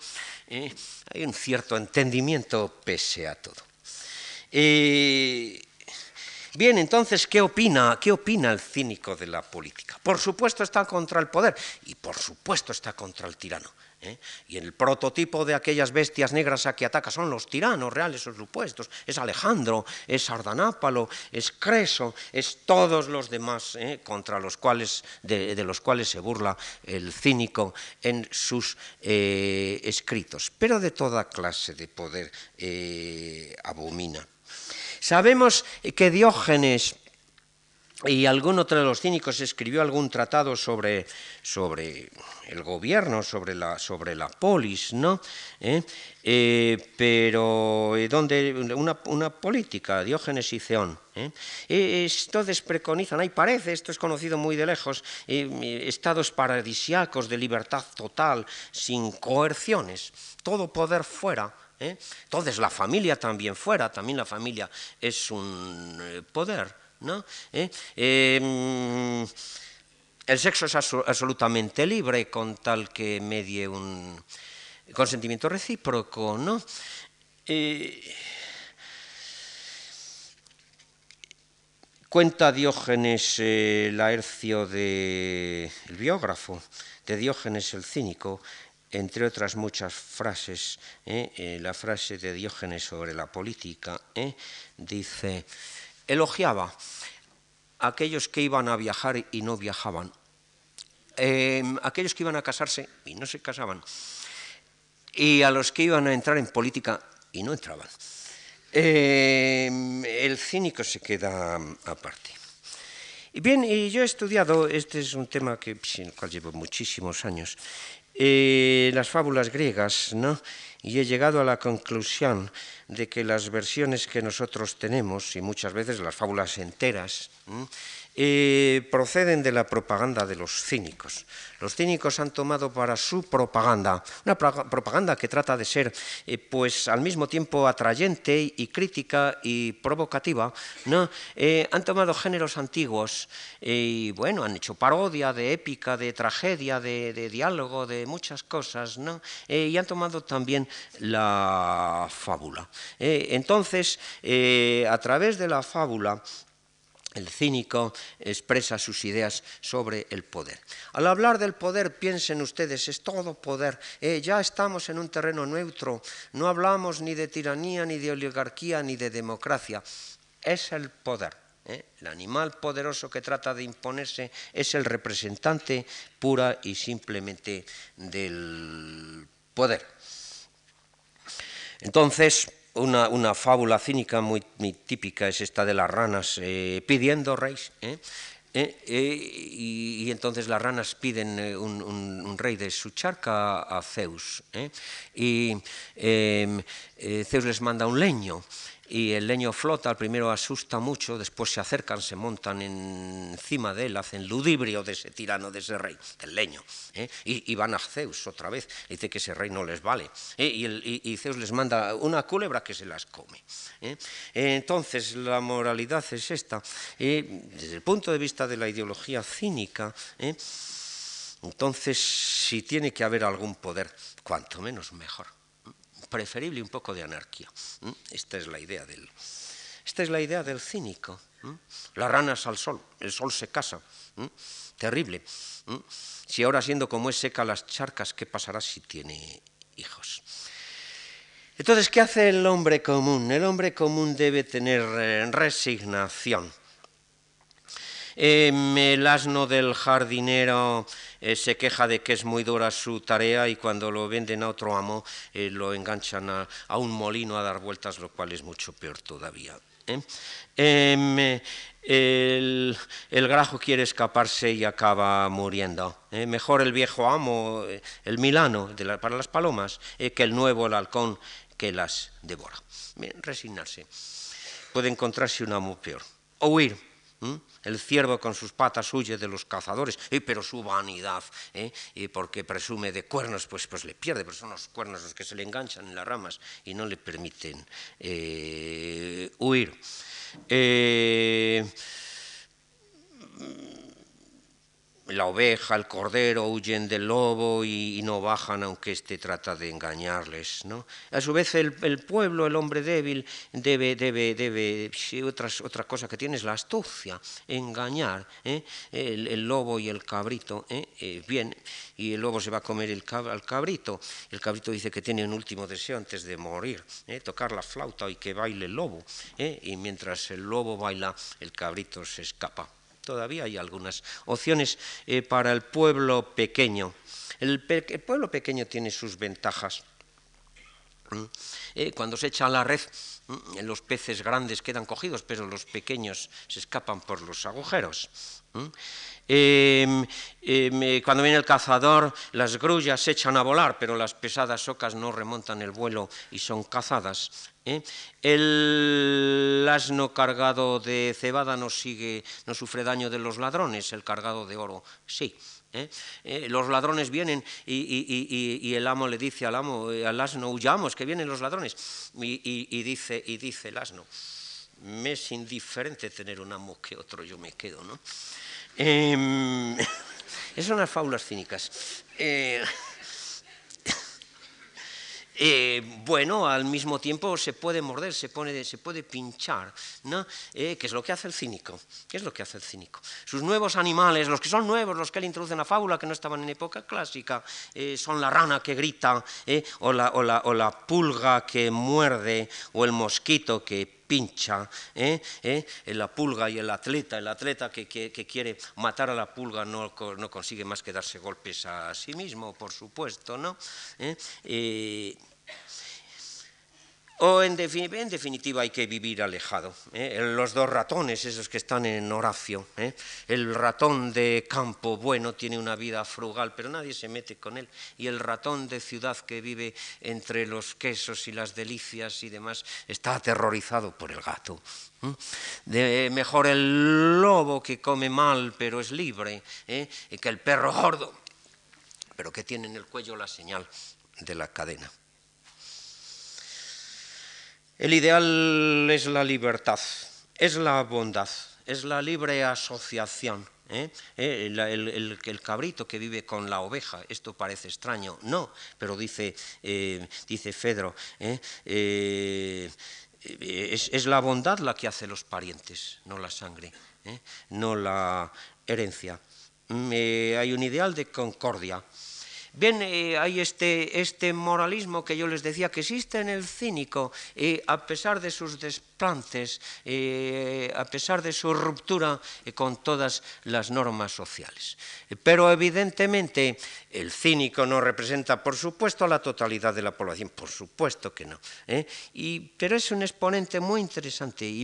Hay un cierto entendimiento pese a todo. Bien, entonces, ¿qué opina el cínico de la política? Por supuesto está contra el poder y por supuesto está contra el tirano. Y el prototipo de aquellas bestias negras a que ataca son los tiranos reales o supuestos, es Alejandro, es Ardanápalo, es Creso, es todos los demás contra los cuales, de los cuales se burla el cínico en sus escritos, pero de toda clase de poder abomina. Sabemos que Diógenes y algún otro de los cínicos escribió algún tratado sobre el gobierno, sobre la polis, ¿no? Pero donde una política, Diógenes y Cleón. Entonces preconizan, ahí parece, esto es conocido muy de lejos, estados paradisíacos de libertad total, sin coerciones, todo poder fuera. Entonces la familia también fuera, también la familia es un poder, ¿no? El sexo es absolutamente libre con tal que medie un consentimiento recíproco, ¿no? Cuenta Diógenes Laercio, el biógrafo de Diógenes el cínico, entre otras muchas frases, la frase de Diógenes sobre la política, dice: elogiaba a aquellos que iban a viajar y no viajaban, aquellos que iban a casarse y no se casaban, y a los que iban a entrar en política y no entraban. El cínico se queda aparte. Y bien, y yo he estudiado, este es un tema que, sin el cual llevo muchísimos años, las fábulas griegas, ¿no? Y he llegado a la conclusión de que las versiones que nosotros tenemos, y muchas veces las fábulas enteras, proceden de la propaganda de los cínicos. Los cínicos han tomado para su propaganda, una propaganda que trata de ser pues al mismo tiempo atrayente y crítica y provocativa, ¿no? Han tomado géneros antiguos y bueno, han hecho parodia de épica, de tragedia, de diálogo, de muchas cosas, ¿no? Y han tomado también la fábula. Entonces, a través de la fábula, el cínico expresa sus ideas sobre el poder. Al hablar del poder, piensen ustedes, es todo poder. Ya estamos en un terreno neutro, no hablamos ni de tiranía, ni de oligarquía, ni de democracia. Es el poder. El animal poderoso que trata de imponerse es el representante pura y simplemente del poder. Entonces, una fábula cínica muy típica es esta de las ranas pidiendo reyes. Y entonces las ranas piden un rey de su charca a Zeus. Zeus les manda un leño. Y el leño flota, al primero asusta mucho, después se acercan, se montan encima de él, hacen ludibrio de ese tirano, de ese rey, del leño. Y van a Zeus otra vez, dice que ese rey no les vale. Y Zeus les manda una culebra que se las come. Entonces, la moralidad es esta. Desde el punto de vista de la ideología cínica, entonces, si tiene que haber algún poder, cuanto menos mejor. Preferible un poco de anarquía. Esta es la idea del cínico. Las ranas al sol, el sol se casa. Terrible. Si ahora siendo como es seca las charcas, ¿qué pasará si tiene hijos? Entonces, ¿qué hace el hombre común? El hombre común debe tener resignación. El asno del jardinero se queja de que es muy dura su tarea y cuando lo venden a otro amo lo enganchan a un molino a dar vueltas, lo cual es mucho peor todavía. El grajo quiere escaparse y acaba muriendo. Mejor el viejo amo, el milano para las palomas, que el nuevo, el halcón, que las devora. Resignarse. Puede encontrarse un amo peor. O huir. El ciervo con sus patas huye de los cazadores, pero su vanidad, porque presume de cuernos, pues le pierde, pero son los cuernos los que se le enganchan en las ramas y no le permiten huir. La oveja, el cordero huyen del lobo y no bajan, aunque éste trata de engañarles, ¿no? A su vez, el pueblo, el hombre débil, debe otra cosa que tiene es la astucia, engañar, el lobo y el cabrito, bien, y el lobo se va a comer al cabrito. El cabrito dice que tiene un último deseo antes de morir, tocar la flauta y que baile el lobo, y mientras el lobo baila, el cabrito se escapa. Todavía hay algunas opciones para el pueblo pequeño. El pueblo pequeño tiene sus ventajas. Cuando se echa la red, los peces grandes quedan cogidos, pero los pequeños se escapan por los agujeros. Cuando viene el cazador, las grullas se echan a volar, pero las pesadas ocas no remontan el vuelo y son cazadas. El asno cargado de cebada no sufre daño de los ladrones, el cargado de oro sí. Los ladrones vienen y el amo le dice al asno, huyamos, que vienen los ladrones. Y dice el asno, me es indiferente tener un amo que otro, yo me quedo, ¿no? Son unas fábulas cínicas. Bueno, al mismo tiempo se puede morder, se puede pinchar, ¿no? ¿Qué es lo que hace el cínico? ¿Qué es lo que hace el cínico? Sus nuevos animales, los que son nuevos, los que le introducen a fábula, que no estaban en época clásica, son la rana que grita, o la pulga que muerde, o el mosquito que pincha, la pulga y el atleta que quiere matar a la pulga no consigue más que darse golpes a sí mismo, por supuesto, ¿no? O en definitiva hay que vivir alejado. Los dos ratones, esos que están en Horacio. El ratón de campo bueno tiene una vida frugal, pero nadie se mete con él. Y el ratón de ciudad que vive entre los quesos y las delicias y demás está aterrorizado por el gato. Mejor el lobo que come mal pero es libre, que el perro gordo, pero que tiene en el cuello la señal de la cadena. El ideal es la libertad, es la bondad, es la libre asociación. El cabrito que vive con la oveja, esto parece extraño, no, pero dice Fedro, es la bondad la que hace los parientes, no la sangre, no la herencia. Hay un ideal de concordia. Bien, hay este moralismo que yo les decía que existe en el cínico, a pesar de sus desplantes, a pesar de su ruptura con todas las normas sociales. Pero evidentemente el cínico no representa, por supuesto, a la totalidad de la población, por supuesto que no. Pero es un exponente muy interesante y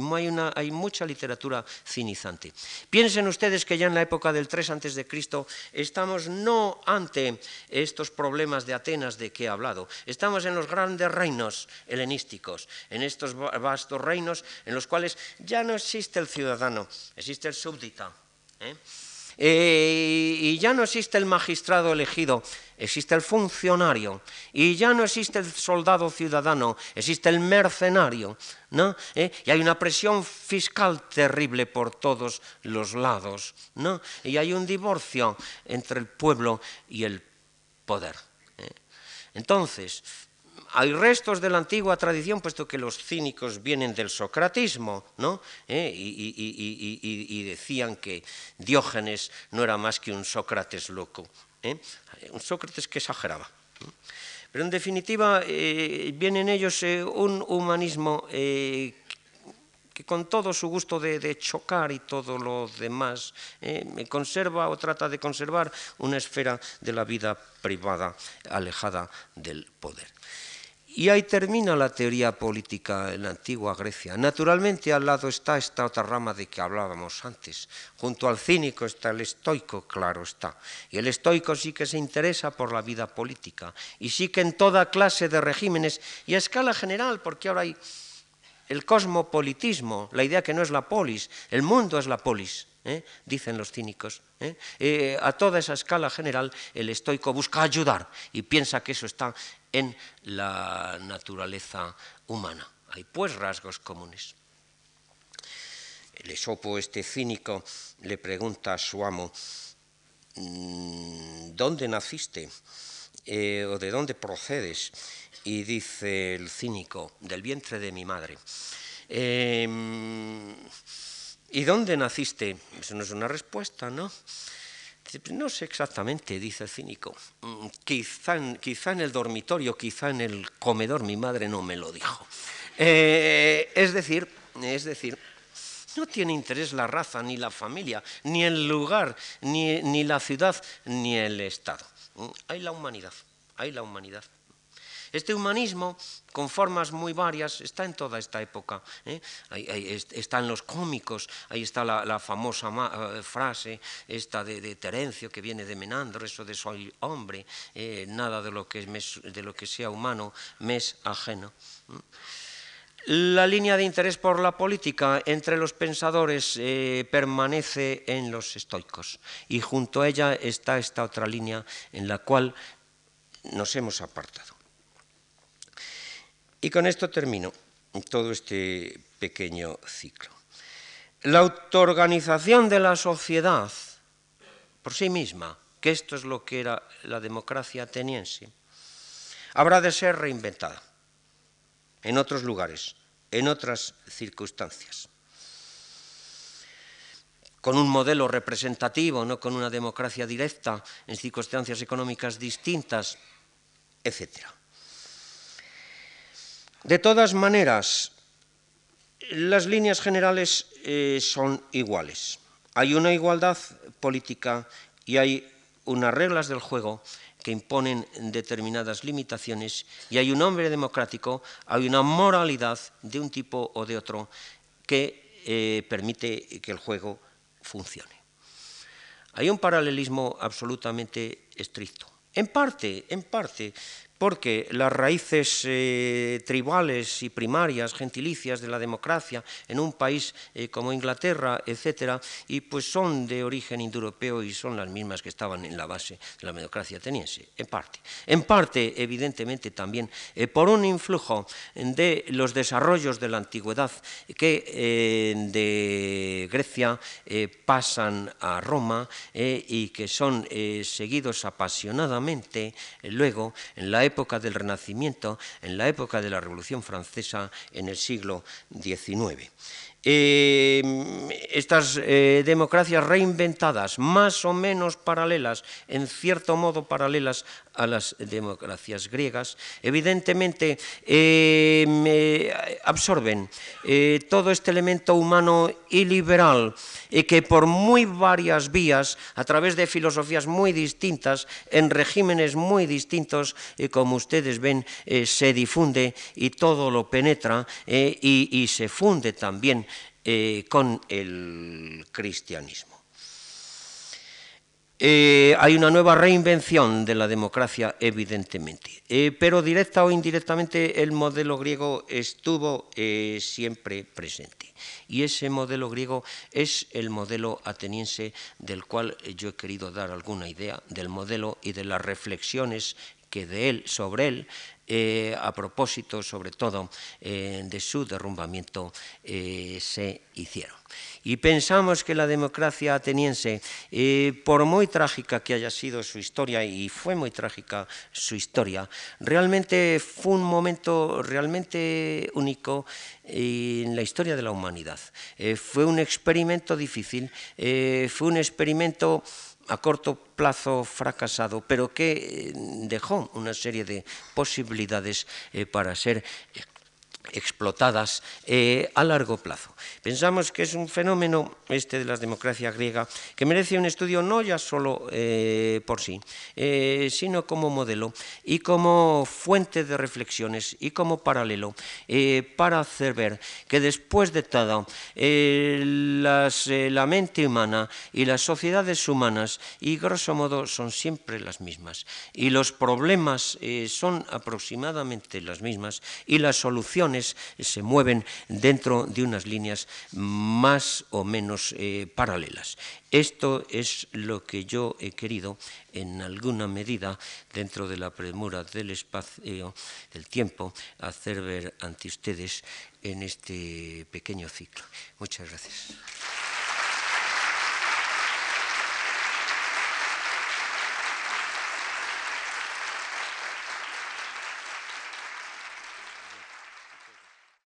hay mucha literatura cinizante. Piensen ustedes que ya en la época del 3 a.C. estamos no ante estos problemas de Atenas de que he hablado. Estamos en los grandes reinos helenísticos, en estos vastos reinos en los cuales ya no existe el ciudadano, existe el súbdita, y ya no existe el magistrado elegido, existe el funcionario, y ya no existe el soldado ciudadano, existe el mercenario, ¿no? Y hay una presión fiscal terrible por todos los lados, ¿no? Y hay un divorcio entre el pueblo y el poder. Entonces, hay restos de la antigua tradición, puesto que los cínicos vienen del socratismo, ¿no? Y decían que Diógenes no era más que un Sócrates loco, un Sócrates que exageraba. Pero en definitiva, vienen ellos un humanismo que con todo su gusto de chocar y todo lo demás, conserva o trata de conservar una esfera de la vida privada alejada del poder. Y ahí termina la teoría política en la antigua Grecia. Naturalmente, al lado está esta otra rama de que hablábamos antes. Junto al cínico está el estoico, claro está. Y el estoico sí que se interesa por la vida política, y sí que en toda clase de regímenes, y a escala general, porque ahora hay el cosmopolitismo, la idea que no es la polis, el mundo es la polis, dicen los cínicos. A toda esa escala general, el estoico busca ayudar y piensa que eso está en la naturaleza humana. Hay pues rasgos comunes. El Esopo, este cínico, le pregunta a su amo: ¿dónde naciste? ¿O de dónde procedes? Y dice el cínico: del vientre de mi madre. ¿Y dónde naciste? Eso no es una respuesta, ¿no? No sé exactamente, dice el cínico. Quizá en el dormitorio, quizá en el comedor, mi madre no me lo dijo. Es decir, no tiene interés la raza, ni la familia, ni el lugar, ni la ciudad, ni el estado. Hay la humanidad, hay la humanidad. Este humanismo, con formas muy varias, está en toda esta época. Está en los cómicos, ahí está la famosa frase esta de Terencio, que viene de Menandro, eso de soy hombre, nada de lo que sea humano me es ajeno. La línea de interés por la política entre los pensadores permanece en los estoicos, y junto a ella está esta otra línea en la cual nos hemos apartado. Y con esto termino todo este pequeño ciclo. La autoorganización de la sociedad por sí misma, que esto es lo que era la democracia ateniense, habrá de ser reinventada en otros lugares, en otras circunstancias, con un modelo representativo, no con una democracia directa, en circunstancias económicas distintas, etcétera. De todas maneras, las líneas generales son iguales. Hay una igualdad política y hay unas reglas del juego que imponen determinadas limitaciones, y hay un hombre democrático, hay una moralidad de un tipo o de otro que permite que el juego funcione. Hay un paralelismo absolutamente estricto. En parte, porque las raíces tribales y primarias, gentilicias de la democracia en un país como Inglaterra, etcétera, y pues son de origen indoeuropeo y son las mismas que estaban en la base de la democracia ateniense, en parte. En parte, evidentemente, también por un influjo de los desarrollos de la antigüedad que de Grecia pasan a Roma y que son seguidos apasionadamente luego en la época del Renacimiento, en la época de la Revolución Francesa, en el siglo XIX. Estas democracias reinventadas, más o menos paralelas, en cierto modo paralelas a las democracias griegas, evidentemente absorben todo este elemento humano y liberal que por muy varias vías, a través de filosofías muy distintas, en regímenes muy distintos, como ustedes ven, se difunde y todo lo penetra y se funde también con el cristianismo. Hay una nueva reinvención de la democracia, evidentemente, pero directa o indirectamente el modelo griego estuvo siempre presente. Y ese modelo griego es el modelo ateniense del cual yo he querido dar alguna idea del modelo y de las reflexiones que de él, sobre él, a propósito, sobre todo, de su derrumbamiento, se hicieron. Y pensamos que la democracia ateniense, por muy trágica que haya sido su historia, y fue muy trágica su historia, realmente fue un momento realmente único en la historia de la humanidad. Fue un experimento difícil, fue un experimento a corto plazo fracasado, pero que dejó una serie de posibilidades para ser explotadas a largo plazo. Pensamos que es un fenómeno este de la democracia griega que merece un estudio no ya solo por sí, sino como modelo y como fuente de reflexiones y como paralelo para hacer ver que después de todo la mente humana y las sociedades humanas y grosso modo son siempre las mismas y los problemas son aproximadamente las mismas y las soluciones se mueven dentro de unas líneas más o menos paralelas. Esto es lo que yo he querido, en alguna medida, dentro de la premura del espacio, del tiempo, hacer ver ante ustedes en este pequeño ciclo. Muchas gracias.